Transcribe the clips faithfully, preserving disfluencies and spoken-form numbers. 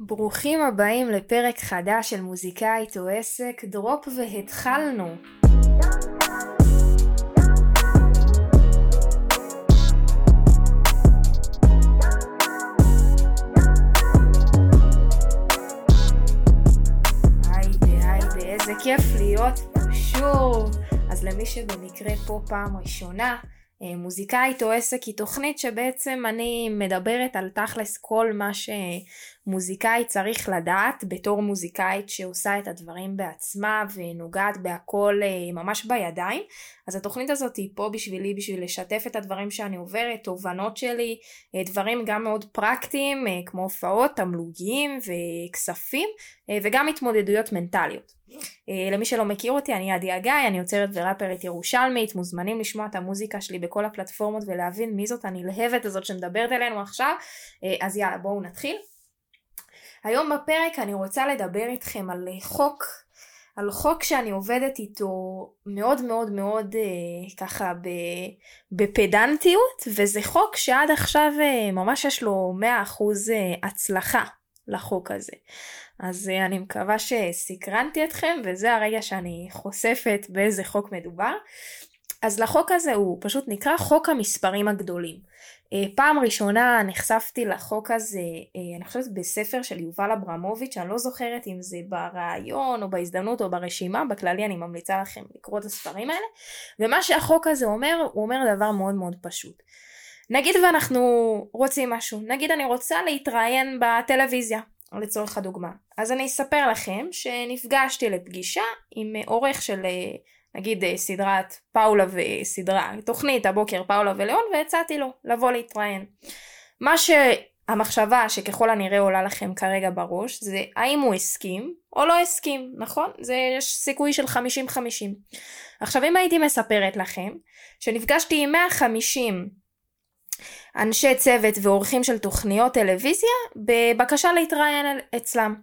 ברוכים הבאים לפרק חדש של מוזיקאית או עסק, דרופ והתחלנו. היידה, היידה, איזה כיף להיות שוב. אז למי שבמקרה פה פעם ראשונה, מוזיקאית או עסק היא תוכנית שבעצם אני מדברת על תכלס כל מה שמוזיקאי צריך לדעת בתור מוזיקאית שעושה את הדברים בעצמה ונוגעת בהכל ממש בידיים. אז התוכנית הזאת היא פה בשבילי, בשביל לשתף את הדברים שאני עוברת, תובנות שלי, דברים גם מאוד פרקטיים כמו הופעות, תמלוגים וכספים וגם התמודדויות מנטליות. למי שלא מכיר אותי, אני עדי אגאי, אני יוצרת וראפרית ירושלמית, מוזמנים לשמוע את המוזיקה שלי בכל הפלטפורמות ולהבין מי זאת הנלהבת הזאת שמדברת אלינו עכשיו. אז יאללה, בואו נתחיל. היום בפרק אני רוצה לדבר איתכם על חוק, על חוק שאני עובדת איתו מאוד מאוד מאוד ככה בפדנטיות, וזה חוק שעד עכשיו ממש יש לו מאה אחוז הצלחה לחוק הזה. אז אני מקווה שסקרנתי אתכם, וזה הרגע שאני חושפת באיזה חוק מדובר. אז לחוק הזה, הוא פשוט נקרא חוק המספרים הגדולים. פעם ראשונה נחשפתי לחוק הזה, אני חושבת בספר של יובל אברמוביץ', אני לא זוכרת אם זה ברעיון או בהזדמנות או ברשימה, בכללי אני ממליצה לכם לקרוא את הספרים האלה, ומה שהחוק הזה אומר, הוא אומר דבר מאוד מאוד פשוט. נגיד ואנחנו רוצים משהו, נגיד אני רוצה להתראיין בטלוויזיה, לצורך הדוגמה. אז אני אספר לכם שנפגשתי לפגישה עם עורך של נגיד סדרת פאולה וסדרה, תוכנית הבוקר פאולה ולאון, והצעתי לו לבוא להתראיין. מה שהמחשבה שככל הנראה עולה לכם כרגע בראש, זה האם הוא הסכים או לא הסכים, נכון? זה יש סיכוי של חמישים חמישים. עכשיו אם הייתי מספרת לכם שנפגשתי עם מאה וחמישים אנשי צוות ועורכים של תוכניות טלוויזיה בבקשה להתראיין אצלם,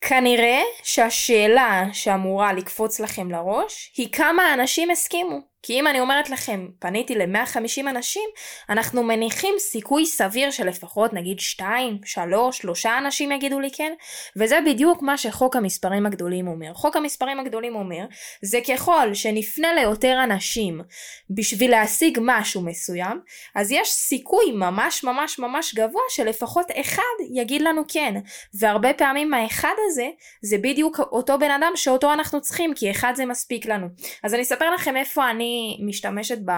כנראה שהשאלה שאמורה לקפוץ לכם לראש היא כמה אנשים הסכימו. כי אם אני אומרת לכם פניתי ל-מאה וחמישים אנשים, אנחנו מניחים סיכוי סביר של לפחות נגיד שתיים, שלוש, שלוש אנשים יגידו לי כן, וזה בדיוק מה שחוק המספרים הגדולים אומר. חוק המספרים הגדולים אומר, זה ככל שנפנה ליותר אנשים בשביל להשיג משהו מסוים, אז יש סיכוי ממש ממש ממש גבוה שלפחות אחד יגיד לנו כן, והרבה פעמים האחד הזה, זה בדיוק אותו בן אדם שאותו אנחנו צריכים, כי אחד זה מספיק לנו. אז אני אספר לכם איפה אני משתמשת ב,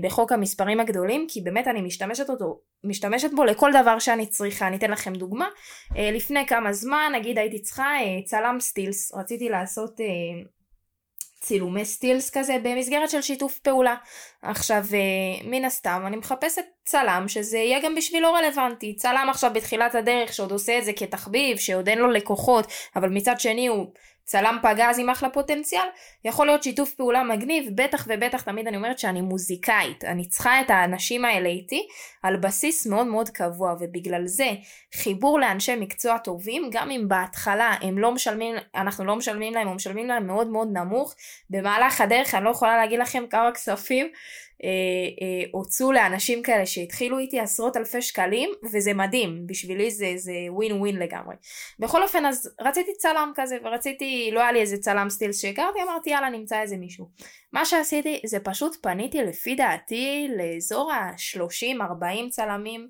בחוק המספרים הגדולים, כי באמת אני משתמשת אותו, משתמשת בו לכל דבר שאני צריכה. אני אתן לכם דוגמה. לפני כמה זמן, נגיד הייתי צריכה צלם סטילס, רציתי לעשות צילומי סטילס כזה במסגרת של שיתוף פעולה. עכשיו מן הסתם אני מחפשת צלם שזה יהיה גם בשבילו רלוונטי, צלם עכשיו בתחילת הדרך שעוד עושה את זה כתחביב, שעוד אין לו לקוחות, אבל מצד שני הוא צלם פגז עם אחלה פוטנציאל, יכול להיות שיתוף פעולה מגניב. בטח ובטח תמיד אני אומרת שאני מוזיקאית, אני צריכה את האנשים האלה איתי על בסיס מאוד מאוד קבוע, ובגלל זה חיבור לאנשי מקצוע טובים, גם אם בהתחלה הם לא משלמים, אנחנו לא משלמים להם, הם משלמים להם מאוד מאוד נמוך, במהלך הדרך אני לא יכולה להגיד לכם כמה כספים הוצאו לאנשים כאלה שהתחילו איתי עשרות אלפי שקלים, וזה מדהים, בשבילי זה, זה ווין ווין לגמרי. בכל אופן, אז רציתי צלם כזה, ורציתי, לא היה לי איזה צלם סטילס שהכרתי, אמרתי יאללה נמצא איזה מישהו. מה שעשיתי זה פשוט פניתי לפי דעתי לאזור ה-שלושים ארבעים צלמים,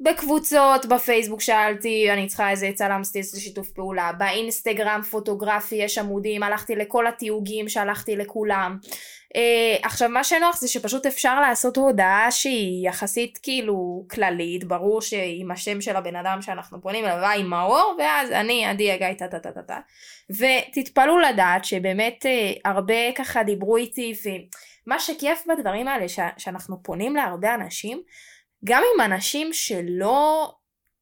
בקבוצות בפייסבוק שאלתי אני צריכה איזה צלם סטילס לשיתוף פעולה, באינסטגרם פוטוגרפי יש עמודים, הלכתי לכל התיוגים שהלכתי לכולם. Uh, עכשיו מה שנוח זה שפשוט אפשר לעשות הודעה שהיא יחסית כאילו כללית, ברור שעם השם של הבן אדם שאנחנו פונים אליו עם מאור, ואז אני עדי אגאי טה טה טה טה טה, ותתפלאו לדעת שבאמת uh, הרבה ככה דיברו איתי. ומה שכיף בדברים האלה ש- שאנחנו פונים להרבה אנשים, גם עם אנשים שלא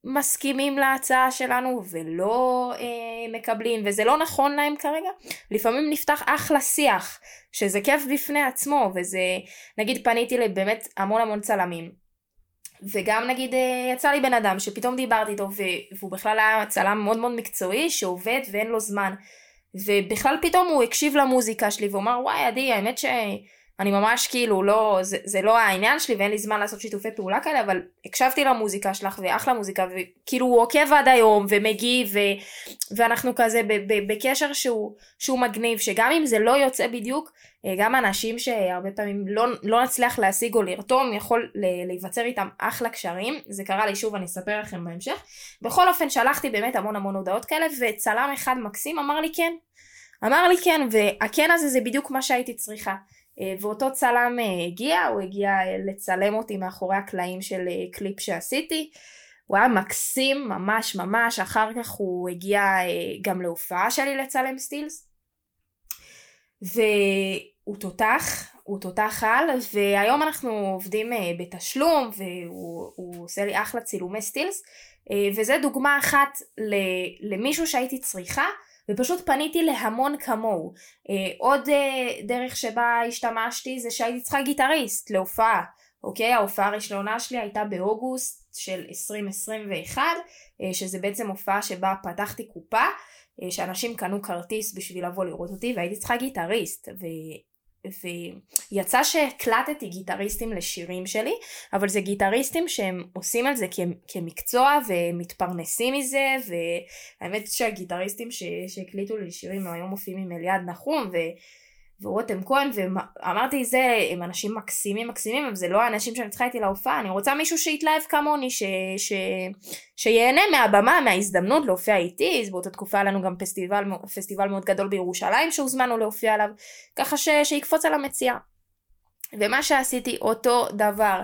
מסכימים להצעה שלנו ולא אה, מקבלים, וזה לא נכון להם כרגע, לפעמים נפתח אחלה שיח, שזה כיף בפני עצמו. וזה, נגיד פניתי לבאמת המון המון צלמים, וגם נגיד יצא לי בן אדם שפתאום דיברתי איתו, והוא בכלל היה צלם מאוד מאוד מקצועי, שעובד ואין לו זמן, ובכלל פתאום הוא הקשיב למוזיקה שלי, ואומר וואי עדי, האמת ש... אני ממש כאילו לא, זה, זה לא העניין שלי ואין לי זמן לעשות שיתופי פעולה כאלה, אבל הקשבתי למוזיקה שלך ואחלה מוזיקה, וכאילו הוא עוקב עד היום ומגיע ו, ואנחנו כזה ב, ב, בקשר שהוא, שהוא מגניב, שגם אם זה לא יוצא בדיוק, גם אנשים שהרבה פעמים לא, לא נצליח להשיג או לרתום, יכול להיווצר איתם אחלה קשרים, זה קרה לי שוב, אני אספר לכם בהמשך. בכל אופן שלחתי באמת המון המון הודעות כאלה, וצלם אחד מקסים אמר לי כן, אמר לי כן, והכן הזה זה בדיוק מה שהייתי צריכה. ואותו צלם הגיע, הוא הגיע לצלם אותי מאחורי הקלעים של קליפ שעשיתי, הוא היה מקסים ממש ממש, אחר כך הוא הגיע גם להופעה שלי לצלם סטילס, והוא תותח, הוא תותח על, והיום אנחנו עובדים בתשלום, והוא עושה לי אחלה צילומי סטילס, וזה דוגמה אחת למישהו שהייתי צריכה, ופשוט פניתי להמון כמוהו. עוד דרך שבה השתמשתי זה שהייתי צריכה גיטריסט להופעה, אוקיי? ההופעה הראשונה שלי הייתה באוגוסט של עשרים עשרים ואחת, שזה בעצם הופעה שבה פתחתי קופה, שאנשים קנו כרטיס בשביל לבוא לראות אותי, והייתי צריכה גיטריסט, ו... ויצא שהקלטתי גיטריסטים לשירים שלי, אבל זה גיטריסטים שהם עושים על זה כמקצוע ומתפרנסים מזה, והאמת שהגיטריסטים שהקליטו לי שירים היום מופיעים עם אליעד נחום ורותם כהן, ואמרתי זה הם אנשים מקסימים מקסימים, אבל זה לא האנשים שאני צריכה איתי להופעה, אני רוצה מישהו שיתלהב כמוני, שיהנה מהבמה, מההזדמנות להופיע איתי. אז באותה תקופה עלינו גם פסטיבל, פסטיבל מאוד גדול בירושלים שהוזמנו להופיע עליו, ככה שיקפוץ על המציאה. ומה שעשיתי אותו דבר,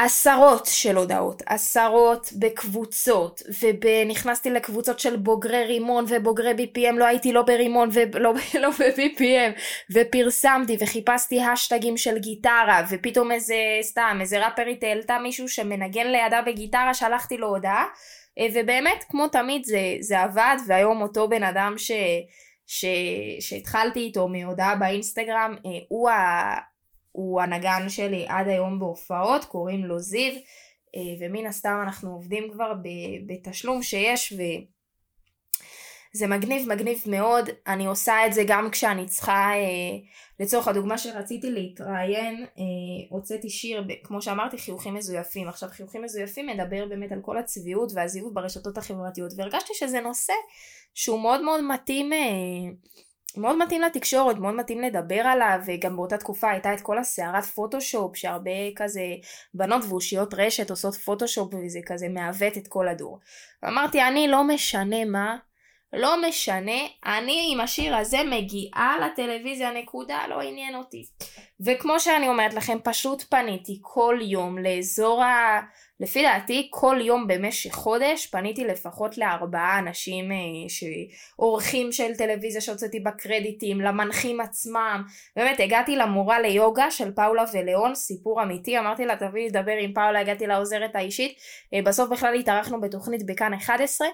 עשרות של הודעות, עשרות בקבוצות, ונכנסתי לקבוצות של בוגרי רימון ובוגרי בי פי אם, לא הייתי לא ברימון ולא לא ב-בי פי אם, ופרסמתי וחיפשתי השטגים של גיטרה, ופתאום איזה סתם, איזה רפרית העלתה מישהו שמנגן לידה בגיטרה, שלחתי לו הודעה, ובאמת כמו תמיד זה, זה עבד, והיום אותו בן אדם ש, ש, שהתחלתי איתו מהודעה באינסטגרם, הוא ה... הוא הנגן שלי עד היום בהופעות, קוראים לו זיו, ומן הסתם אנחנו עובדים כבר בתשלום שיש, וזה מגניב, מגניב מאוד. אני עושה את זה גם כשאני צריכה, לצורך הדוגמה שרציתי להתראיין, הוצאתי שיר, כמו שאמרתי, חיוכים מזויפים. עכשיו חיוכים מזויפים מדבר באמת על כל הצביעות והזיוף ברשתות החברתיות, והרגשתי שזה נושא שהוא מאוד מאוד מתאים, מאוד מתאים לתקשורת, מאוד מתאים לדבר עליו, וגם באותה תקופה הייתה את כל הסערת פוטושופ, שהרבה כזה בנות ואושיות רשת עושות פוטושופ, וזה כזה מעוות את כל הדור. ואמרתי, אני לא משנה מה, לא משנה, אני עם השיר הזה מגיעה לטלוויזיה, נקודה, לא עניין אותי. וכמו שאני אומרת לכם, פשוט פניתי כל יום לאזור ה... לפי דעתי, כל יום במשך חודש פניתי לפחות לארבעה אנשים, שעורכים של טלוויזיה שהוצאתי בקרדיטים, למנחים עצמם. באמת, הגעתי למורה ליוגה של פאולה ולאון, סיפור אמיתי, אמרתי לה, תביאי לדבר עם פאולה, הגעתי לעוזרת האישית, בסוף בכלל התארחנו בתוכנית בכאן אחת עשרה,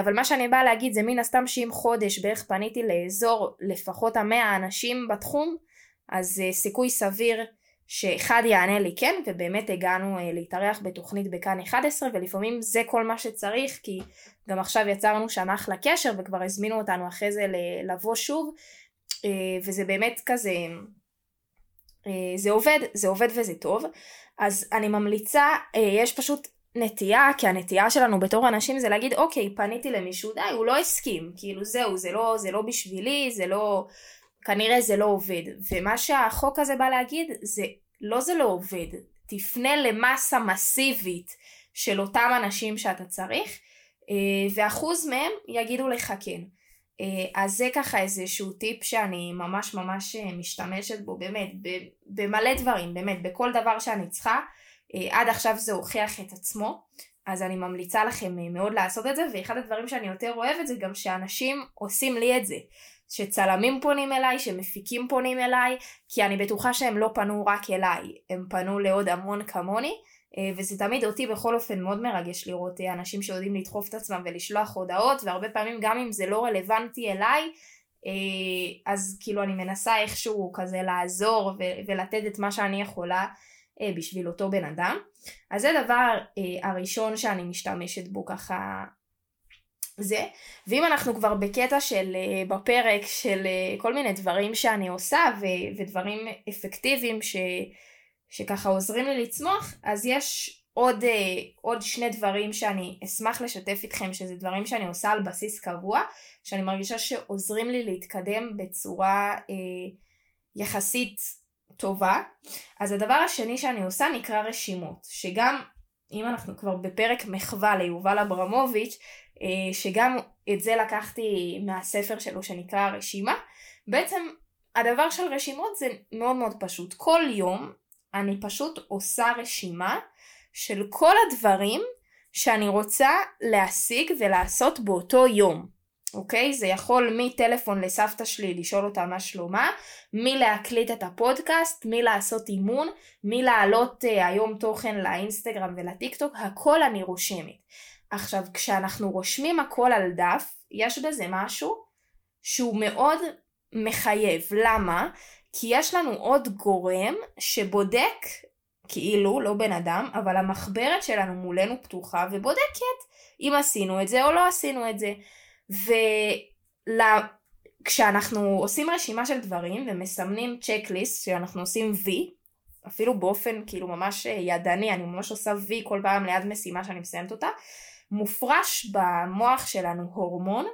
אבל מה שאני באה להגיד זה מן הסתם שעם חודש בערך פניתי לאזור לפחות המאה אנשים בתחום, אז סיכוי סביר שאחד יענה לי כן, ובאמת הגענו להתארח בתוכנית בכאן אחת עשרה, ולפעמים זה כל מה שצריך, כי גם עכשיו יצרנו שם אחלה קשר, וכבר הזמינו אותנו אחרי זה לבוא שוב, וזה באמת כזה, זה עובד, זה עובד וזה טוב. אז אני ממליצה, יש פשוט נטייה, כי הנטייה שלנו בתור אנשים זה להגיד, אוקיי, פניתי למישהו, די, הוא לא הסכים, כאילו זהו, זה לא, זה לא בשבילי, זה לא... כנראה זה לא עובד, ומה שהחוק הזה בא להגיד, זה לא זה לא עובד, תפנה למסה מסיבית של אותם אנשים שאתה צריך, ואחוז מהם יגידו לך כן. אז זה ככה איזשהו טיפ שאני ממש ממש משתמשת בו, באמת, במלא דברים, באמת, בכל דבר שאני צריכה, עד עכשיו זה הוכיח את עצמו, אז אני ממליצה לכם מאוד לעשות את זה, ואחד הדברים שאני יותר אוהבת זה גם שאנשים עושים לי את זה, שצלמים פונים אליי, שמפיקים פונים אליי, כי אני בטוחה שהם לא פנו רק אליי, הם פנו לעוד המון כמוני, וזה תמיד אותי בכל אופן מאוד מרגש לראות אנשים שיודעים לדחוף את עצמם ולשלוח הודעות, והרבה פעמים גם אם זה לא רלוונטי אליי, אז כאילו אני מנסה איכשהו כזה לעזור ולתת את מה שאני יכולה בשביל אותו בן אדם. אז זה דבר הראשון שאני משתמשת בו ככה, זה. ואם אנחנו כבר בקטע של, בפרק של כל מיני דברים שאני עושה, ו- ודברים אפקטיביים ש- שככה עוזרים לי לצמוח, אז יש עוד, עוד שני דברים שאני אשמח לשתף איתכם, שזה דברים שאני עושה על בסיס קבוע, שאני מרגישה שעוזרים לי להתקדם בצורה אה, יחסית טובה. אז הדבר השני שאני עושה נקרא רשימות, שגם אם אנחנו כבר בפרק מחווה ליובל אברמוביץ', אה, שגם את זה לקחתי מהספר שלו שנקרא רשימה. בעצם הדבר של רשימות זה מאוד מאוד פשוט, כל יום אני פשוט עושה רשימה של כל הדברים שאני רוצה להשיג ולעשות באותו יום, אוקיי? זה יכול מטלפון לסבתא שלי לשאול אותה מה שלומה, מי להקליט את הפודקאסט, מי לעשות אימון, מי לעלות uh, היום תוכן לאינסטגרם ולטיקטוק, הכל אני רושמת. עכשיו, כשאנחנו רושמים הכל על דף, יש בזה משהו שהוא מאוד מחייב. למה? כי יש לנו עוד גורם שבודק, כאילו, לא בן אדם, אבל המחברת שלנו מולנו פתוחה ובודקת אם עשינו את זה או לא עשינו את זה. וכשאנחנו עושים רשימה של דברים ומסמנים צ'קליסט, שאנחנו עושים וי, אפילו באופן כאילו ממש ידני, אני ממש עושה וי כל פעם ליד משימה שאני מסיימת אותה, מופרש במוח שלנו הורמון,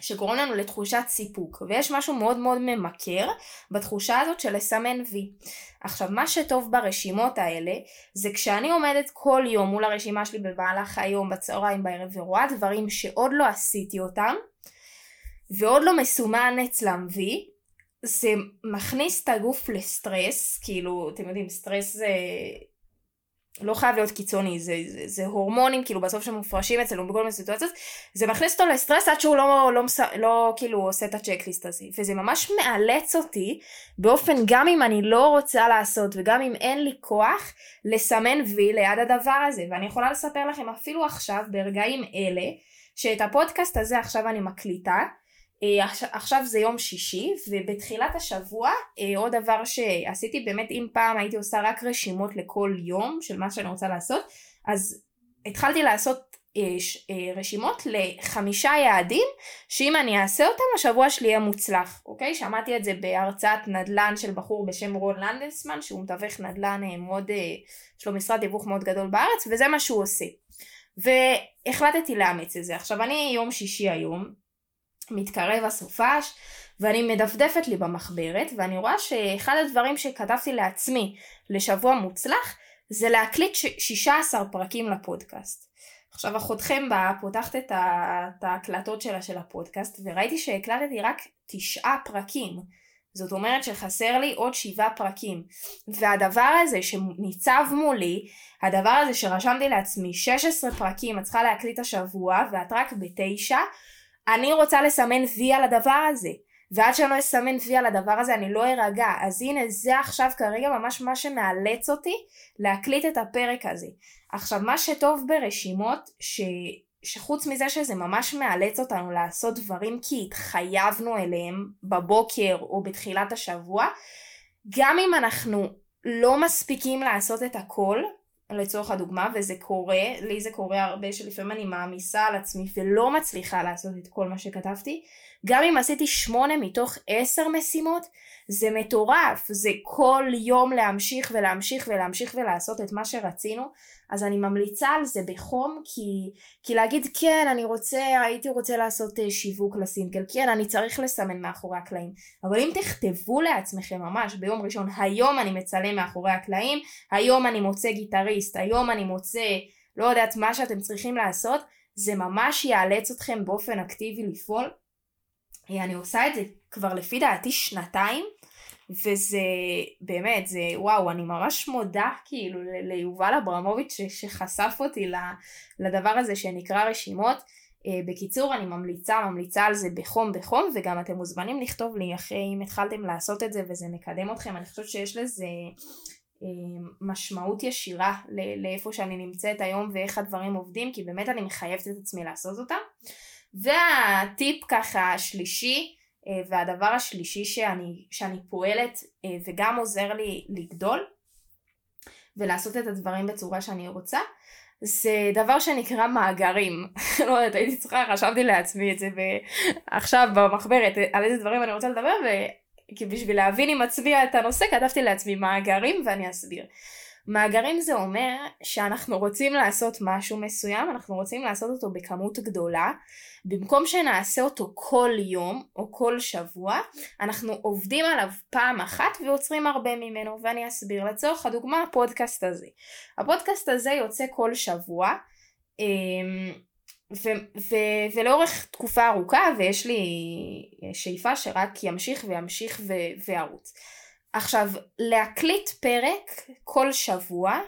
שקוראים לנו לתחושת סיפוק, ויש משהו מאוד מאוד ממכר בתחושה הזאת של לסמן וי. עכשיו, מה שטוב ברשימות האלה, זה כשאני עומדת כל יום מול הרשימה שלי במהלך היום, בצהריים, בערב, ורואה דברים שעוד לא עשיתי אותם, ועוד לא מסומן אצלם וי, זה מכניס את הגוף לסטרס, כאילו, אתם יודעים, סטרס זה לא חייב להיות קיצוני, זה, זה, זה הורמונים, כאילו בסוף שמופרשים אצלנו בכל מיני סיטואציות, זה מכניס אותו לסטרס עד שהוא לא, לא, לא, לא כאילו עושה את הצ'קליסט הזה, וזה ממש מאלץ אותי, באופן גם אם אני לא רוצה לעשות, וגם אם אין לי כוח, לסמן וי ליד הדבר הזה, ואני יכולה לספר לכם אפילו עכשיו, ברגעים אלה, שאת הפודקאסט הזה עכשיו אני מקליטה, עכשיו זה יום שישי, ובתחילת השבוע עוד דבר שעשיתי, באמת אם פעם הייתי עושה רק רשימות לכל יום של מה שאני רוצה לעשות, אז התחלתי לעשות רשימות לחמישה יעדים שאם אני אעשה אותם השבוע שלי יהיה מוצלח, אוקיי? שמעתי את זה בהרצאת נדל"ן של בחור בשם רון לנדסמן, שהוא מתווך נדל"ן מאוד, יש לו משרד תיווך מאוד גדול בארץ, וזה מה שהוא עושה, והחלטתי לאמץ את זה. עכשיו אני יום שישי היום, מתקרב הסופש, ואני מדפדפת לי במחברת, ואני רואה שאחד הדברים שכתבתי לעצמי לשבוע מוצלח, זה להקליט שישה עשר פרקים לפודקאסט. עכשיו אחותכם בה פותחת את ההקלטות שלה של הפודקאסט, וראיתי שהקלטתי רק תשעה פרקים, זאת אומרת שחסר לי עוד שבעה פרקים, והדבר הזה שניצב מולי, הדבר הזה שרשמתי לעצמי, שש עשרה פרקים, את צריכה להקליט השבוע, ואת רק בתשע, אני רוצה לסמן וי על הדבר הזה, ועד שאני לא אסמן וי על הדבר הזה אני לא ארגע. אז הנה זה עכשיו כרגע ממש מה שמאלץ אותי להקליט את הפרק הזה. עכשיו מה שטוב ברשימות, ש... שחוץ מזה שזה ממש מאלץ אותנו לעשות דברים כי התחייבנו אליהם בבוקר או בתחילת השבוע, גם אם אנחנו לא מספיקים לעשות את הכל, לצורך הדוגמה, וזה קורה, לי זה קורה הרבה שלפעמים אני מעמיסה על עצמי ולא מצליחה לעשות את כל מה שכתבתי, גם אם עשיתי שמונה מתוך עשר משימות, זה מטורף, זה כל יום להמשיך ולהמשיך ולהמשיך ולעשות את מה שרצינו. אז אני ממליצה על זה בחום, כי, כי להגיד כן אני רוצה, הייתי רוצה לעשות שיווק לסינגל, כן אני צריך לסמן מאחורי הקלעים, אבל אם תכתבו לעצמכם ממש ביום ראשון, היום אני מצלם מאחורי הקלעים, היום אני מוצא גיטריסט, היום אני מוצא לא יודעת מה שאתם צריכים לעשות, זה ממש יאלץ אתכם באופן אקטיבי לפעול. אני עושה את זה כבר לפי דעתי שנתיים, וזה באמת, זה וואו, אני ממש מודה כאילו ליובל אברמוביץ' ש- שחשף אותי לדבר הזה שנקרא רשימות. בקיצור, אני ממליצה, ממליצה על זה בחום בחום, וגם אתם מוזמנים לכתוב לי אחרי אם התחלתם לעשות את זה וזה מקדם אתכם. אני חושבת שיש לזה משמעות ישירה ל- לאיפה שאני נמצאת היום ואיך הדברים עובדים, כי באמת אני מחייבת את עצמי לעשות אותם. והטיפ ככה השלישי, והדבר השלישי שאני, שאני פועלת וגם עוזר לי לגדול ולעשות את הדברים בצורה שאני רוצה, זה דבר שנקרא מאגרים. לא יודעת, הייתי צריכה, חשבתי לעצמי את זה עכשיו במחברת, על איזה דברים אני רוצה לדבר, ובשביל להבין אם אצביע את הנושא, כתבתי לעצמי מאגרים, ואני אסביר. מאגרים זה אומר שאנחנו רוצים לעשות משהו מסוים, אנחנו רוצים לעשות אותו בכמות גדולה, במקום שנעשה אותו כל יום או כל שבוע, אנחנו עובדים עליו פעם אחת ויוצרים הרבה ממנו, ואני אסביר. לצורך הדוגמה, הפודקאסט הזה. הפודקאסט הזה יוצא כל שבוע, ו- ו- ולאורך תקופה ארוכה, ויש לי שאיפה שרק ימשיך וימשיך ו- וערוץ. עכשיו, להקליט פרק כל שבוע,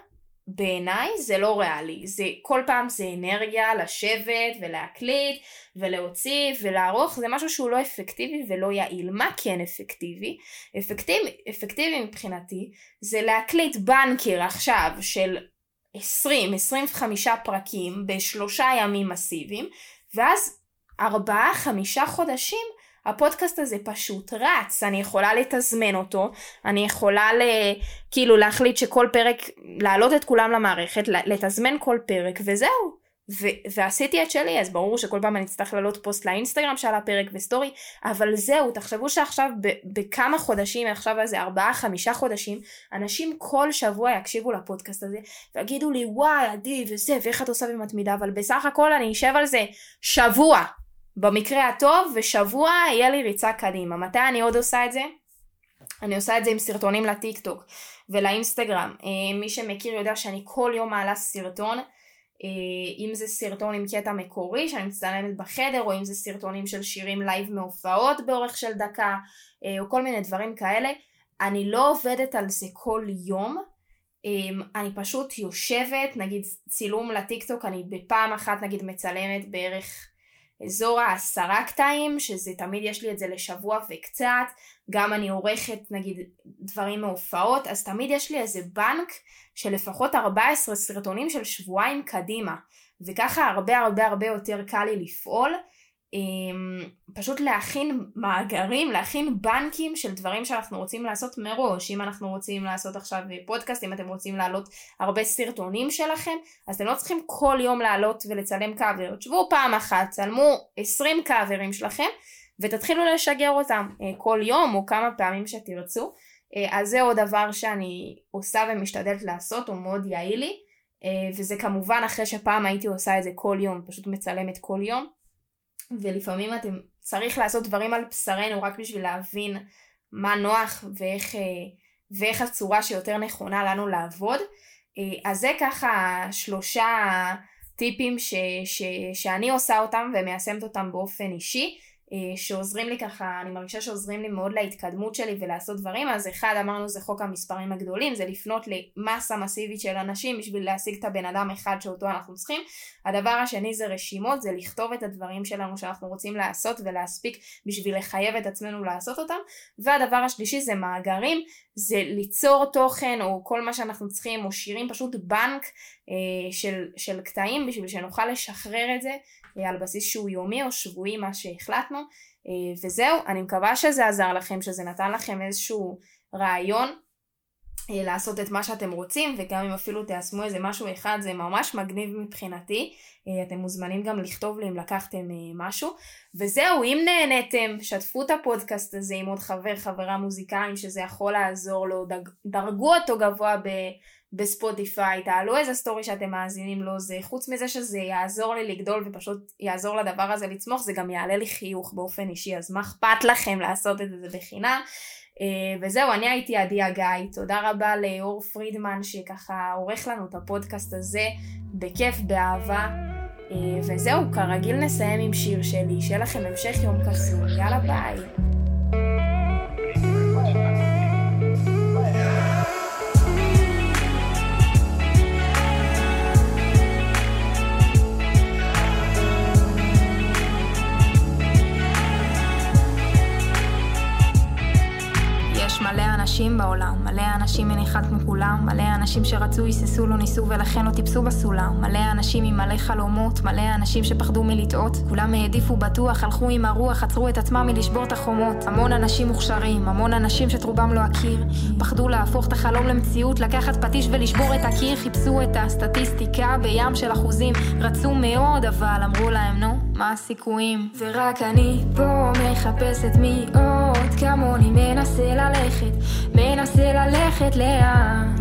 בעיניי זה לא ריאלי. זה, כל פעם זה אנרגיה לשבת ולהקליט ולהוציא ולערוך. זה משהו שהוא לא אפקטיבי ולא יעיל. מה כן אפקטיבי? אפקטיבי, אפקטיבי מבחינתי זה להקליט בנקר עכשיו של עשרים עד עשרים וחמישה פרקים בשלושה ימים מסיביים, ואז ארבעה, חמישה חודשים הפודקאסט הזה פשוט רץ. אני יכולה לתזמן אותו, אני יכולה ל... כאילו להחליט שכל פרק, להעלות את כולם למערכת, לתזמן כל פרק וזהו. ו- ועשיתי את שלי, אז ברור שכל פעם אני אצטרך לעלות פוסט לאינסטגרם שעל הפרק וסטורי, אבל זהו, תחשבו שעכשיו ב- בכמה חודשים, עכשיו הזה ארבעה, חמישה חודשים, אנשים כל שבוע יקשיבו לפודקאסט הזה, ויגידו לי, וואי, עדי, וזה, ואיך את עושה ומתמידה, אבל בסך הכל אני אשב על זה שבוע. במקרה הטוב, ושבוע יהיה לי ריצה קדימה. מתי אני עוד עושה את זה? אני עושה את זה עם סרטונים לטיקטוק ולאינסטגרם. מי שמכיר יודע שאני כל יום מעלה סרטון, אם זה סרטון עם קטע מקורי שאני מצטלמת בחדר, או אם זה סרטונים של שירים לייב מהופעות באורך של דקה, או כל מיני דברים כאלה. אני לא עובדת על זה כל יום, אני פשוט יושבת, נגיד צילום לטיקטוק, אני בפעם אחת נגיד מצלמת בערך אזור העשרה קטעים, שזה תמיד יש לי את זה לשבוע וקצת, גם אני עורכת נגיד דברים מהופעות, אז תמיד יש לי איזה בנק של לפחות ארבעה עשר סרטונים של שבועיים קדימה, וככה הרבה הרבה הרבה יותר קל לי לפעול, פשוט להכין מאגרים, להכין בנקים של דברים שאנחנו רוצים לעשות מראש. אם אנחנו רוצים לעשות עכשיו פודקאסט, אם אתם רוצים לעלות הרבה סרטונים שלכם, אז אתם לא צריכים כל יום לעלות ולצלם קאבר. תשבו פעם אחת, צלמו עשרים קאברים שלכם ותתחילו לשגר אותם כל יום או כמה פעמים שתרצו. אז זה עוד דבר שאני עושה ומשתדלת לעשות, הוא מאוד יעיל לי, וזה כמובן אחרי שפעם הייתי עושה את זה כל יום, פשוט מצלמת כל יום. ולפעמים אתם צריך לעשות דברים על בשרנו רק בשביל להבין מה נוח ואיך, ואיך הצורה שיותר נכונה לנו לעבוד. אז זה ככה שלושה טיפים ש, ש, שאני עושה אותם ומיישמת אותם באופן אישי, שעוזרים לי ככה, אני מרגישה שעוזרים לי מאוד להתקדמות שלי ולעשות דברים. אז אחד, אמרנו, זה חוק המספרים הגדולים, זה לפנות למסה מסיבית של אנשים בשביל להשיג את הבן אדם אחד שאותו אנחנו צריכים. הדבר השני זה רשימות, זה לכתוב את הדברים שלנו שאנחנו רוצים לעשות ולהספיק בשביל לחייב את עצמנו לעשות אותם. והדבר השלישי זה מאגרים, זה ליצור תוכן או כל מה שאנחנו צריכים, או שירים, פשוט בנק אה, של, של קטעים בשביל שנוכל לשחרר את זה על בסיס שהוא יומי או שבועי, מה שהחלטנו. וזהו, אני מקווה שזה עזר לכם, שזה נתן לכם איזשהו רעיון לעשות את מה שאתם רוצים, וגם אם אפילו תעשמו איזה משהו אחד, זה ממש מגניב מבחינתי. אתם מוזמנים גם לכתוב לי אם לקחתם משהו. וזהו, אם נהנתם, שתפו את הפודקאסט הזה עם עוד חבר, חברה מוזיקאים שזה יכול לעזור לו, דרגו אותו גבוה ב... בספוטיפיי, תעלו איזה סטורי שאתם מאזינים לו, זה חוץ מזה שזה יעזור לי לגדול ופשוט יעזור לדבר הזה לצמוך, זה גם יעלה לי חיוך באופן אישי, אז מה אכפת לכם לעשות את זה בחינם. וזהו, אני הייתי עדי אגאי, תודה רבה לאור פרידמן שככה עורך לנו את הפודקאסט הזה, בכיף, באהבה. וזהו, כרגיל נסיים עם שיר שלי, שיהיה לכם המשך יום קסום, יאללה ביי. העולם, מלא האנשים מניחת מכולם, מלא האנשים שרצו יססו לא ניסו ולכן לא טיפסו בסולם, מלא האנשים עם מלא חלומות, מלא האנשים שפחדו מלטעות, כולם העדיפו בטוח, הלכו עם הרוח, עצרו את עצמם מלשבור את החומות, המון אנשים מוכשרים, המון אנשים שתרובם לא הכיר, פחדו להפוך את החלום למציאות, לקחת פטיש ולשבור את הקיר, חיפשו את הסטטיסטיקה בים של אחוזים, רצו מאוד אבל אמרו להם נו, מה הסיכויים? ורק אני פה מחפשת מי עוד כמוני מנסה ללכת, מנסה ללכת לאן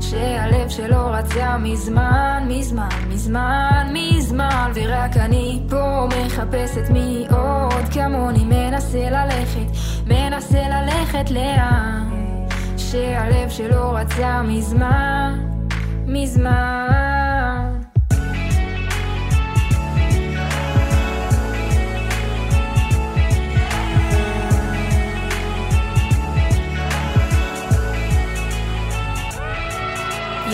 שהלב שלו רצה מזמן, מזמן, מזמן, מזמן. ורק אני פה מחפשת מי עוד כמוני מנסה ללכת, מנסה ללכת לאן שהלב שלו רצה מזמן, מזמן.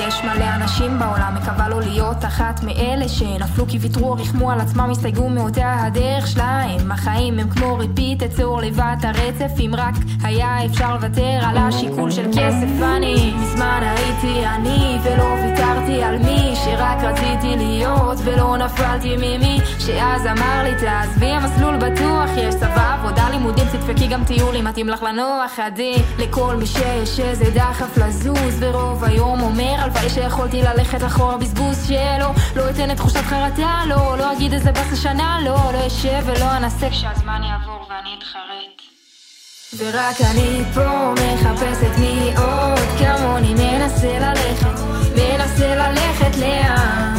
יש מלא אנשים בעולם, מקווה לא להיות אחת מאלה שנפלו כי ויתרו או רחמו על עצמם, הסתייגו מאותה הדרך שלהם. החיים הם כמו ריפיט, עצור לבד הרצף, אם רק היה אפשר לוותר על השיקול של כסף. אני מזמן הייתי אני ולא ויתרתי על מי שרק רציתי להיות, ולא נפלתי ממי שאז אמר לי תעזבי, המסלול בטוח, יש צבא, עבודה, לימודים, תדפקי גם טיול אם מתאים לך לנוח. עדי לכל מי שיש איזה דחף לזוז ורוב היום אומר על פעי שיכולתי ללכת לחור הבזבוז שלו, לא אתן את תחושת חרטה, לא, לא אגיד איזה בס השנה, לא, לא אשב ולא אנסה כשהזמן יעבור ואני אתחרט. ורק אני פה מחפשת מי עוד כמוני מנסה ללכת, מנסה ללכת לאן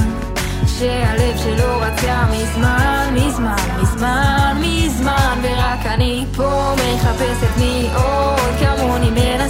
שהלב שלו רצה מזמן, מזמן, מזמן, מזמן. ורק אני פה מחפשת מי עוד כמוני מנסה